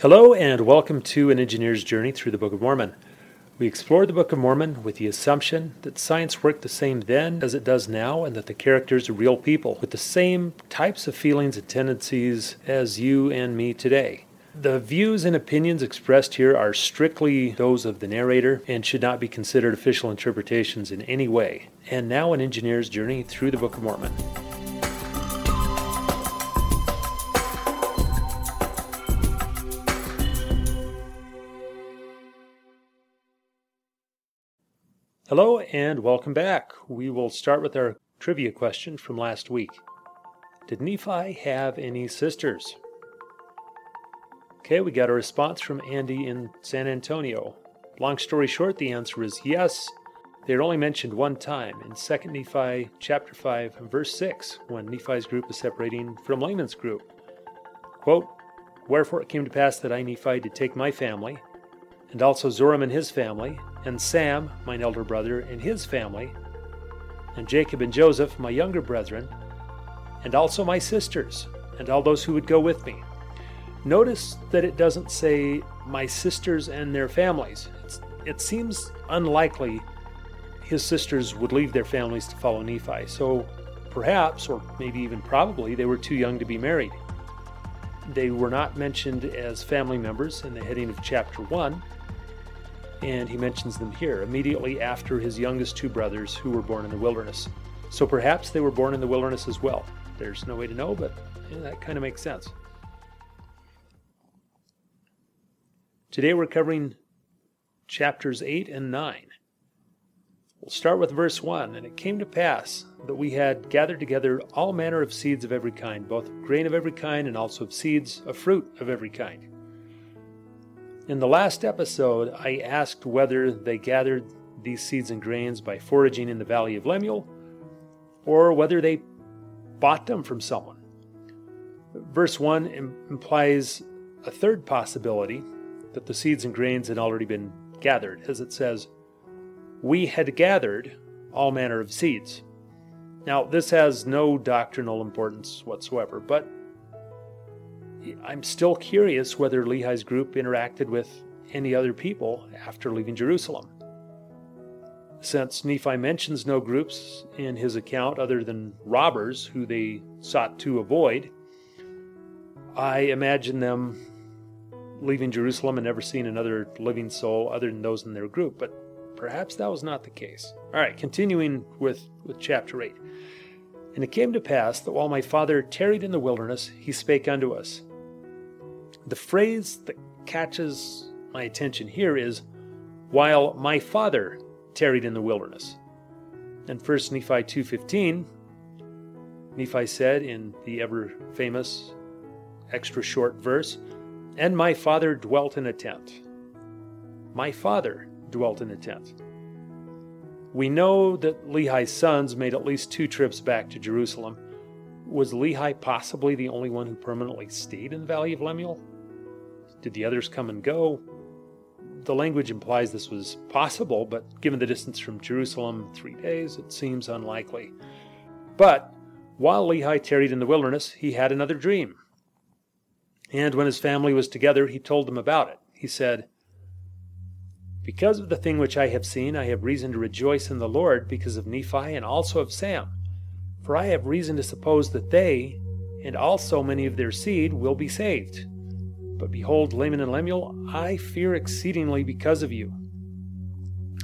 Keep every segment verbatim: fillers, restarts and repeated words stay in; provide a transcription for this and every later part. Hello and welcome to An Engineer's Journey Through the Book of Mormon. We explore the Book of Mormon with the assumption that science worked the same then as it does now and that the characters are real people with the same types of feelings and tendencies as you and me today. The views and opinions expressed here are strictly those of the narrator and should not be considered official interpretations in any way. And now An Engineer's Journey Through the Book of Mormon. Hello and welcome back. We will start with our trivia question from last week. Did Nephi have any sisters? Okay, we got a response from Andy in San Antonio. Long story short, the answer is yes. They're only mentioned one time in Second Nephi chapter five, verse six, when Nephi's group is separating from Laman's group. Quote, "Wherefore it came to pass that I, Nephi, did take my family, and also Zoram and his family, and Sam, mine elder brother, and his family, and Jacob and Joseph, my younger brethren, and also my sisters, and all those who would go with me." Notice that it doesn't say my sisters and their families. It's, it seems unlikely his sisters would leave their families to follow Nephi, so perhaps, or maybe even probably, they were too young to be married. They were not mentioned as family members in the heading of chapter one, and he mentions them here, immediately after his youngest two brothers who were born in the wilderness. So perhaps they were born in the wilderness as well. There's no way to know, but yeah, that kind of makes sense. Today we're covering chapters eight and nine. We'll start with verse one. "And it came to pass that we had gathered together all manner of seeds of every kind, both of grain of every kind, and also of seeds of fruit of every kind." In the last episode, I asked whether they gathered these seeds and grains by foraging in the Valley of Lemuel, or whether they bought them from someone. Verse one implies a third possibility, that the seeds and grains had already been gathered, as it says, "We had gathered all manner of seeds." Now, this has no doctrinal importance whatsoever, but I'm still curious whether Lehi's group interacted with any other people after leaving Jerusalem. Since Nephi mentions no groups in his account other than robbers who they sought to avoid, I imagine them leaving Jerusalem and never seeing another living soul other than those in their group, but perhaps that was not the case. All right, continuing with, with chapter eight. "And it came to pass that while my father tarried in the wilderness, he spake unto us." The phrase that catches my attention here is, "while my father tarried in the wilderness." In First Nephi two fifteen, Nephi said in the ever-famous extra short verse, "And my father dwelt in a tent." My father dwelt in a tent. We know that Lehi's sons made at least two trips back to Jerusalem. Was Lehi possibly the only one who permanently stayed in the Valley of Lemuel? Did the others come and go? The language implies this was possible, but given the distance from Jerusalem, three days, it seems unlikely. But while Lehi tarried in the wilderness, he had another dream. "And when his family was together, he told them about it. He said, Because of the thing which I have seen, I have reason to rejoice in the Lord because of Nephi and also of Sam. For I have reason to suppose that they, and also many of their seed, will be saved. But behold, Laman and Lemuel, I fear exceedingly because of you."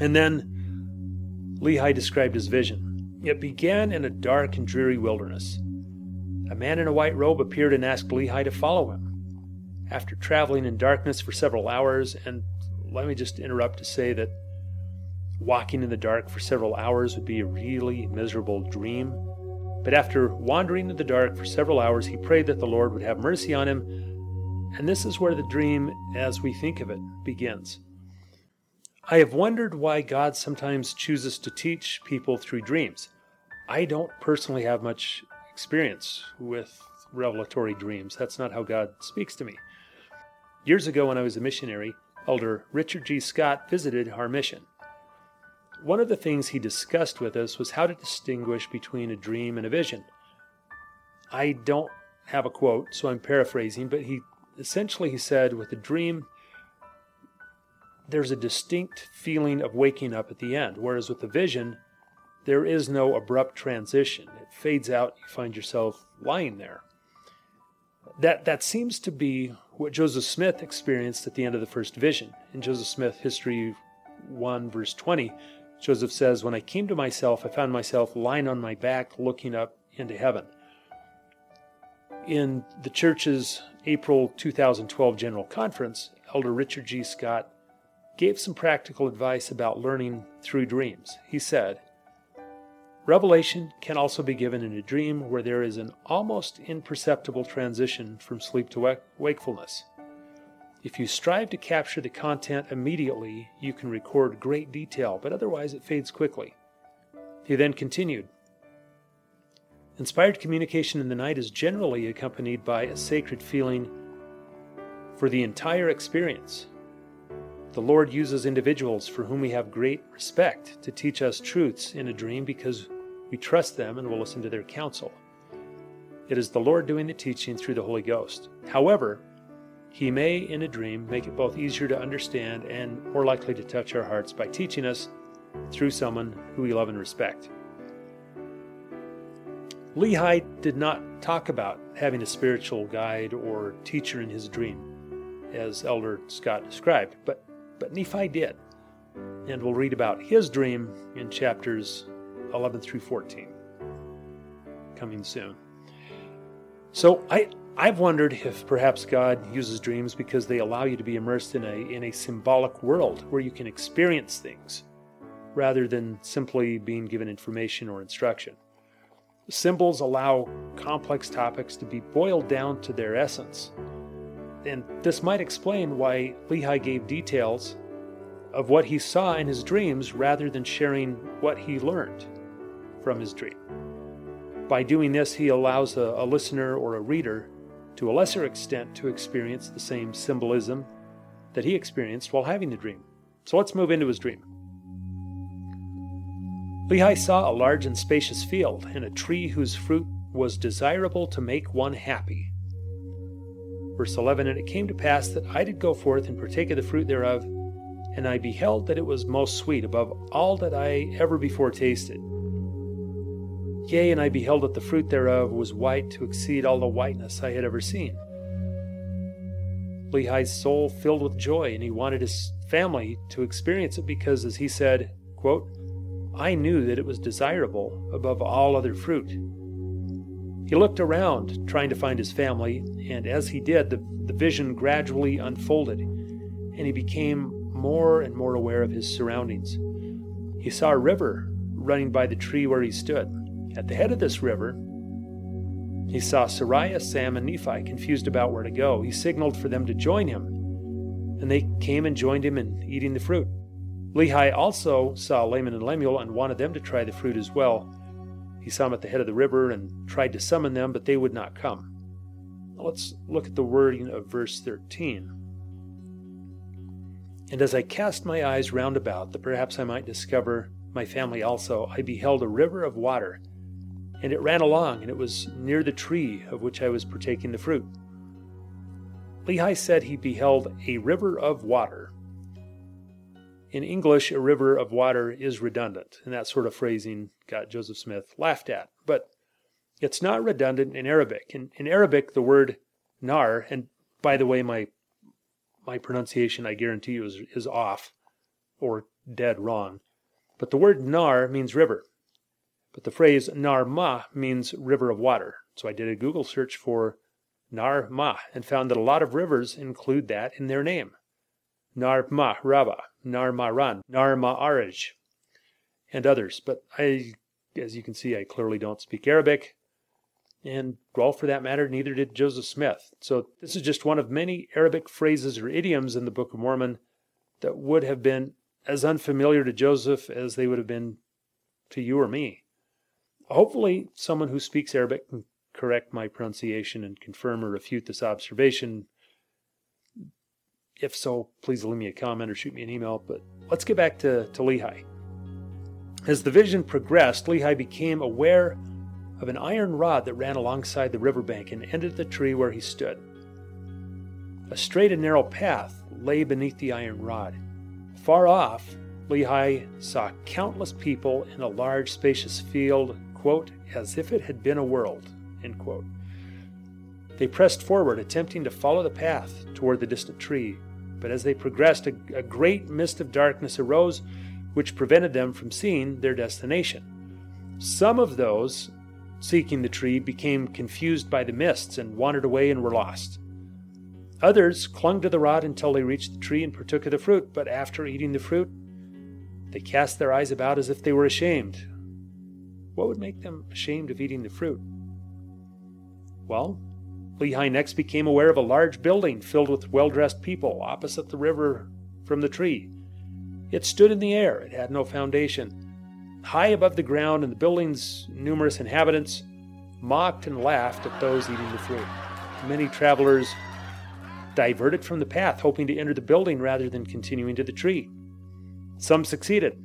And then Lehi described his vision. "It began in a dark and dreary wilderness. A man in a white robe appeared and asked Lehi to follow him. After traveling in darkness for several hours," and let me just interrupt to say that walking in the dark for several hours would be a really miserable dream. "But after wandering in the dark for several hours, he prayed that the Lord would have mercy on him." And this is where the dream, as we think of it, begins. I have wondered why God sometimes chooses to teach people through dreams. I don't personally have much experience with revelatory dreams. That's not how God speaks to me. Years ago when I was a missionary, Elder Richard G. Scott visited our mission. One of the things he discussed with us was how to distinguish between a dream and a vision. I don't have a quote, so I'm paraphrasing, but he essentially he said with the dream, there's a distinct feeling of waking up at the end, whereas with the vision, there is no abrupt transition. It fades out, you find yourself lying there. That that seems to be what Joseph Smith experienced at the end of the first vision. In Joseph Smith, History one, verse twenty, Joseph says, "When I came to myself, I found myself lying on my back, looking up into heaven." In the church's April two thousand twelve General Conference, Elder Richard G. Scott gave some practical advice about learning through dreams. He said, "Revelation can also be given in a dream where there is an almost imperceptible transition from sleep to wakefulness. If you strive to capture the content immediately, you can record great detail, but otherwise it fades quickly." He then continued, "Inspired communication in the night is generally accompanied by a sacred feeling for the entire experience. The Lord uses individuals for whom we have great respect to teach us truths in a dream because we trust them and will listen to their counsel. It is the Lord doing the teaching through the Holy Ghost. However, He may, in a dream, make it both easier to understand and more likely to touch our hearts by teaching us through someone who we love and respect." Lehi did not talk about having a spiritual guide or teacher in his dream, as Elder Scott described, but But Nephi did, and we'll read about his dream in chapters eleven through fourteen, coming soon. So I, I've wondered if perhaps God uses dreams because they allow you to be immersed in a, in a symbolic world where you can experience things rather than simply being given information or instruction. Symbols allow complex topics to be boiled down to their essence. And this might explain why Lehi gave details of what he saw in his dreams rather than sharing what he learned from his dream. By doing this, he allows a, a listener or a reader to a lesser extent to experience the same symbolism that he experienced while having the dream. So let's move into his dream. Lehi saw a large and spacious field and a tree whose fruit was desirable to make one happy. Verse eleven, "And it came to pass that I did go forth and partake of the fruit thereof, and I beheld that it was most sweet above all that I ever before tasted. Yea, and I beheld that the fruit thereof was white to exceed all the whiteness I had ever seen." Lehi's soul filled with joy, and he wanted his family to experience it because, as he said, quote, "I knew that it was desirable above all other fruit." He looked around, trying to find his family, and as he did, the, the vision gradually unfolded, and he became more and more aware of his surroundings. He saw a river running by the tree where he stood. At the head of this river, he saw Sariah, Sam, and Nephi, confused about where to go. He signaled for them to join him, and they came and joined him in eating the fruit. Lehi also saw Laman and Lemuel and wanted them to try the fruit as well. He saw them at the head of the river and tried to summon them, but they would not come. Now let's look at the wording of verse thirteen. "And as I cast my eyes round about, that perhaps I might discover my family also, I beheld a river of water, and it ran along, and it was near the tree of which I was partaking the fruit." Lehi said he beheld a river of water. In English, a river of water is redundant, and that sort of phrasing got Joseph Smith laughed at. But it's not redundant in Arabic. In, in Arabic, the word nar, and by the way, my my pronunciation, I guarantee you, is, is off or dead wrong. But the word nar means river. But the phrase nar ma means river of water. So I did a Google search for nar ma and found that a lot of rivers include that in their name. Nar ma Rabba, Nar Maran, Nar Ma'arij, and others. But I, as you can see, I clearly don't speak Arabic, and well, for that matter, neither did Joseph Smith. So this is just one of many Arabic phrases or idioms in the Book of Mormon that would have been as unfamiliar to Joseph as they would have been to you or me. Hopefully, someone who speaks Arabic can correct my pronunciation and confirm or refute this observation. If so, please leave me a comment or shoot me an email. But let's get back to, to Lehi. As the vision progressed, Lehi became aware of an iron rod that ran alongside the riverbank and ended at the tree where he stood. A straight and narrow path lay beneath the iron rod. Far off, Lehi saw countless people in a large spacious field, quote, as if it had been a world, end quote. They pressed forward, attempting to follow the path toward the distant tree, but as they progressed, a, a great mist of darkness arose, which prevented them from seeing their destination. Some of those seeking the tree became confused by the mists and wandered away and were lost. Others clung to the rod until they reached the tree and partook of the fruit, but after eating the fruit, they cast their eyes about as if they were ashamed. What would make them ashamed of eating the fruit? Well, Lehi next became aware of a large building filled with well-dressed people opposite the river from the tree. It stood in the air. It had no foundation. High above the ground, and the building's numerous inhabitants mocked and laughed at those eating the fruit. Many travelers diverted from the path, hoping to enter the building rather than continuing to the tree. Some succeeded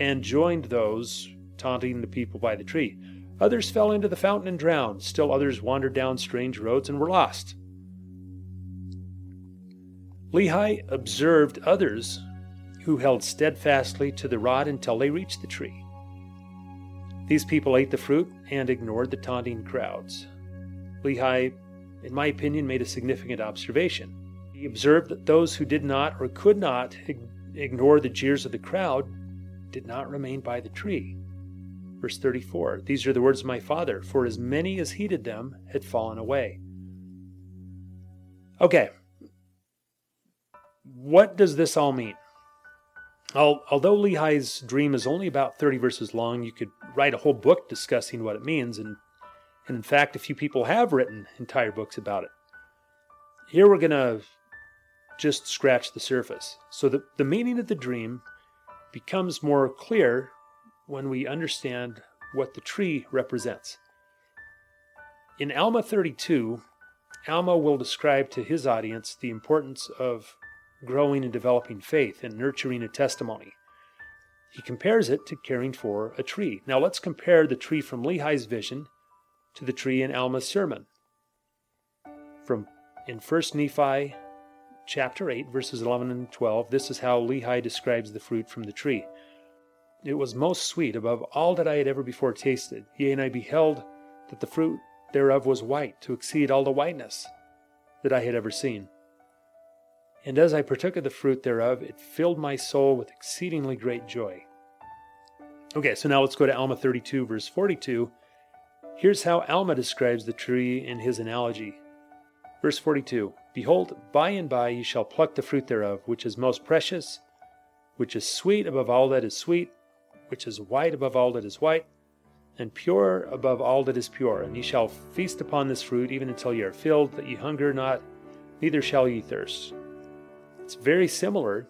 and joined those taunting the people by the tree. Others fell into the fountain and drowned. Still others wandered down strange roads and were lost. Lehi observed others who held steadfastly to the rod until they reached the tree. These people ate the fruit and ignored the taunting crowds. Lehi, in my opinion, made a significant observation. He observed that those who did not or could not ignore the jeers of the crowd did not remain by the tree. Verse thirty-four, these are the words of my father, for as many as heeded them had fallen away. Okay, what does this all mean? Although Lehi's dream is only about thirty verses long, you could write a whole book discussing what it means, and, and in fact, a few people have written entire books about it. Here we're going to just scratch the surface. So the, the meaning of the dream becomes more clear when we understand what the tree represents. In Alma thirty-two, Alma will describe to his audience the importance of growing and developing faith and nurturing a testimony. He compares it to caring for a tree. Now let's compare the tree from Lehi's vision to the tree in Alma's sermon. From in First Nephi chapter eight, verses eleven and twelve, this is how Lehi describes the fruit from the tree. It was most sweet above all that I had ever before tasted. Yea, and I beheld that the fruit thereof was white, to exceed all the whiteness that I had ever seen. And as I partook of the fruit thereof, it filled my soul with exceedingly great joy. Okay, so now let's go to Alma thirty-two, verse forty-two. Here's how Alma describes the tree in his analogy. Verse forty-two, behold, by and by ye shall pluck the fruit thereof, which is most precious, which is sweet above all that is sweet, which is white above all that is white, and pure above all that is pure. And ye shall feast upon this fruit, even until ye are filled, that ye hunger not, neither shall ye thirst. It's very similar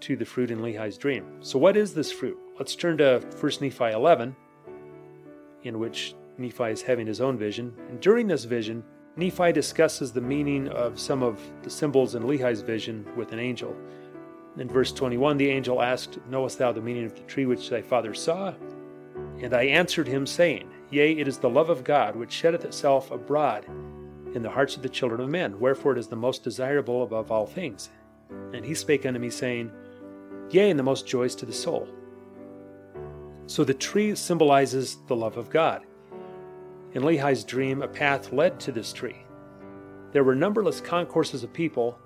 to the fruit in Lehi's dream. So what is this fruit? Let's turn to First Nephi eleven, in which Nephi is having his own vision. And during this vision, Nephi discusses the meaning of some of the symbols in Lehi's vision with an angel. In verse twenty-one, the angel asked, knowest thou the meaning of the tree which thy father saw? And I answered him, saying, yea, it is the love of God, which sheddeth itself abroad in the hearts of the children of men. Wherefore it is the most desirable above all things. And he spake unto me, saying, yea, and the most joys to the soul. So the tree symbolizes the love of God. In Lehi's dream, a path led to this tree. There were numberless concourses of people,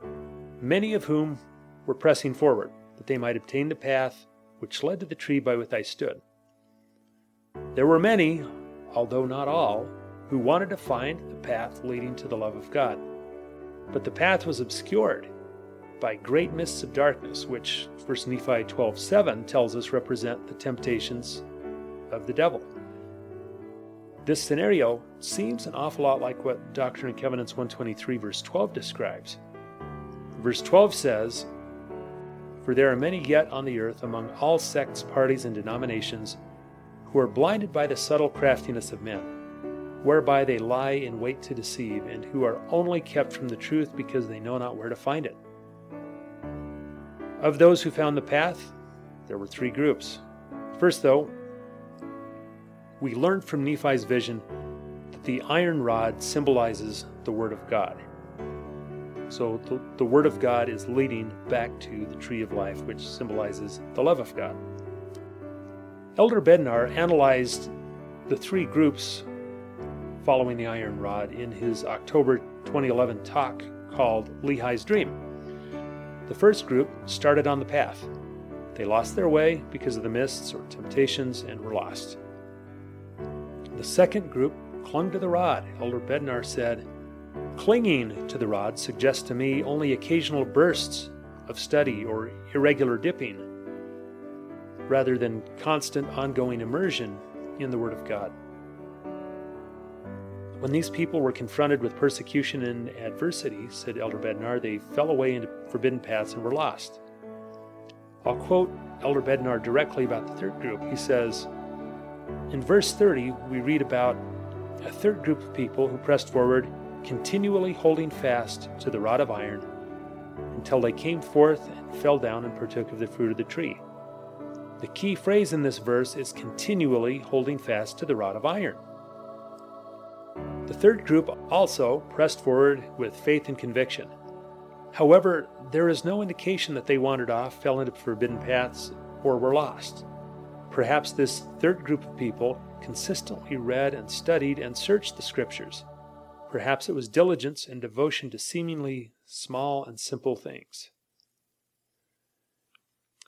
many of whom were pressing forward, that they might obtain the path which led to the tree by which I stood. There were many, although not all, who wanted to find the path leading to the love of God. But the path was obscured by great mists of darkness, which First Nephi twelve seven tells us represent the temptations of the devil. This scenario seems an awful lot like what Doctrine and Covenants one twenty-three verse twelve describes. Verse twelve says, for there are many yet on the earth among all sects, parties, and denominations who are blinded by the subtle craftiness of men, whereby they lie in wait to deceive, and who are only kept from the truth because they know not where to find it. Of those who found the path, there were three groups. First, though, we learned from Nephi's vision that the iron rod symbolizes the Word of God. So the, the Word of God is leading back to the Tree of Life, which symbolizes the love of God. Elder Bednar analyzed the three groups following the Iron Rod in his October twenty eleven talk called Lehi's Dream. The first group started on the path. They lost their way because of the mists or temptations and were lost. The second group clung to the rod. Elder Bednar said, "Clinging to the rod suggests to me only occasional bursts of study or irregular dipping, rather than constant ongoing immersion in the Word of God." When these people were confronted with persecution and adversity, said Elder Bednar, they fell away into forbidden paths and were lost. I'll quote Elder Bednar directly about the third group. He says, in verse thirty, we read about a third group of people who pressed forward, continually holding fast to the rod of iron, until they came forth and fell down and partook of the fruit of the tree. The key phrase in this verse is continually holding fast to the rod of iron. The third group also pressed forward with faith and conviction. However, there is no indication that they wandered off, fell into forbidden paths, or were lost. Perhaps this third group of people consistently read and studied and searched the Scriptures. Perhaps it was diligence and devotion to seemingly small and simple things.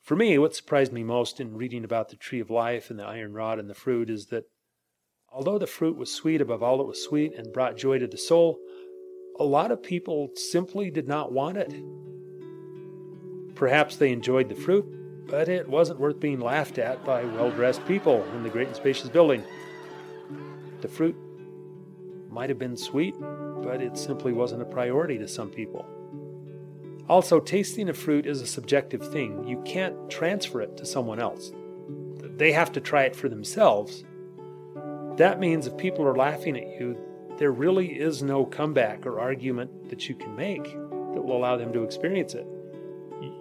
For me, what surprised me most in reading about the Tree of Life and the Iron Rod and the fruit is that although the fruit was sweet above all that was sweet and brought joy to the soul, a lot of people simply did not want it. Perhaps they enjoyed the fruit, but it wasn't worth being laughed at by well-dressed people in the great and spacious building. The fruit might have been sweet, but it simply wasn't a priority to some people. Also, tasting a fruit is a subjective thing. You can't transfer it to someone else. They have to try it for themselves. That means if people are laughing at you, there really is no comeback or argument that you can make that will allow them to experience it.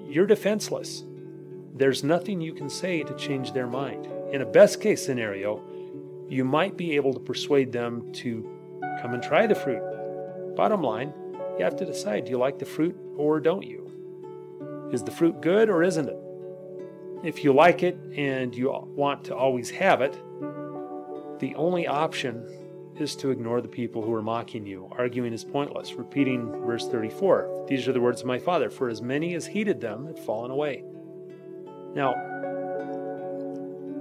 You're defenseless. There's nothing you can say to change their mind. In a best-case scenario, you might be able to persuade them to come and try the fruit. Bottom line, you have to decide, do you like the fruit or don't you? Is the fruit good or isn't it? If you like it and you want to always have it, the only option is to ignore the people who are mocking you. Arguing is pointless. Repeating verse thirty-four, these are the words of my Father, for as many as heeded them had fallen away. Now,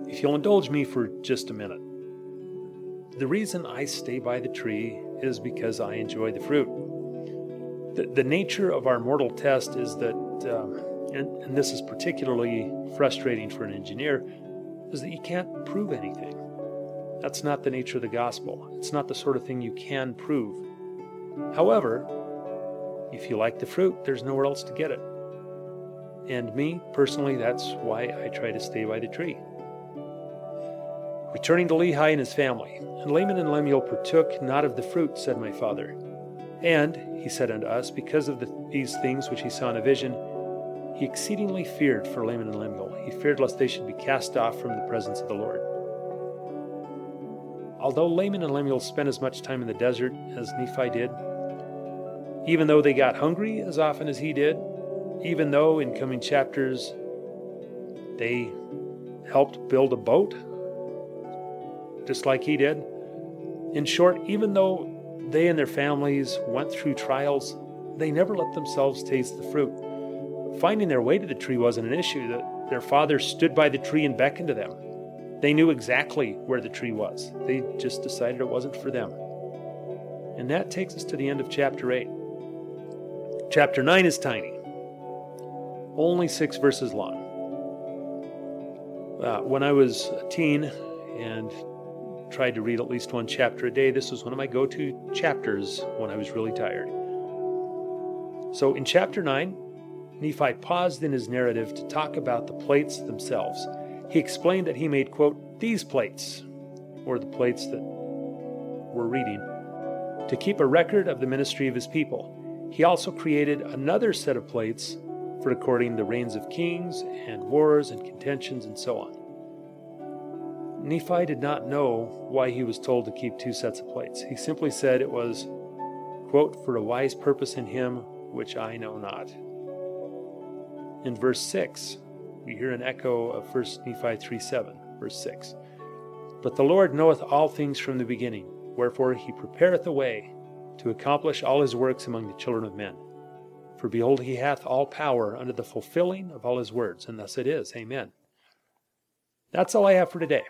if you'll indulge me for just a minute, the reason I stay by the tree is because I enjoy the fruit. The, the nature of our mortal test is that, um, and, and this is particularly frustrating for an engineer, is that you can't prove anything. That's not the nature of the gospel. It's not the sort of thing you can prove. However, if you like the fruit, there's nowhere else to get it. And me, personally, that's why I try to stay by the tree. Returning to Lehi and his family, and Laman and Lemuel partook not of the fruit, said my Father. And, he said unto us, because of the, these things which he saw in a vision, he exceedingly feared for Laman and Lemuel. He feared lest they should be cast off from the presence of the Lord. Although Laman and Lemuel spent as much time in the desert as Nephi did, even though they got hungry as often as he did, even though in coming chapters they helped build a boat, just like he did. In short, even though they and their families went through trials, they never let themselves taste the fruit. Finding their way to the tree wasn't an issue. Their father stood by the tree and beckoned to them. They knew exactly where the tree was. They just decided it wasn't for them. And that takes us to the end of chapter eight. Chapter nine is tiny. Only six verses long. Uh, when I was a teen and tried to read at least one chapter a day, this was one of my go-to chapters when I was really tired. So in chapter nine, Nephi paused in his narrative to talk about the plates themselves. He explained that he made, quote, these plates, or the plates that we're reading, to keep a record of the ministry of his people. He also created another set of plates for recording the reigns of kings and wars and contentions and so on. Nephi did not know why he was told to keep two sets of plates. He simply said it was, quote, for a wise purpose in him which I know not. In verse six, we hear an echo of First Nephi three seven, verse six. But the Lord knoweth all things from the beginning, wherefore he prepareth a way to accomplish all his works among the children of men. For behold, he hath all power unto the fulfilling of all his words. And thus it is. Amen. That's all I have for today.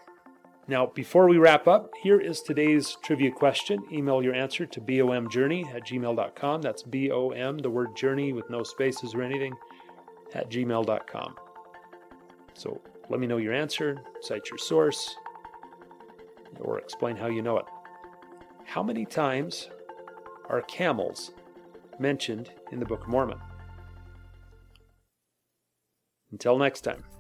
Now, before we wrap up, here is today's trivia question. Email your answer to bomjourney at gmail dot com. That's B O M, the word journey with no spaces or anything, at gmail dot com. So let me know your answer, cite your source, or explain how you know it. How many times are camels mentioned in the Book of Mormon? Until next time.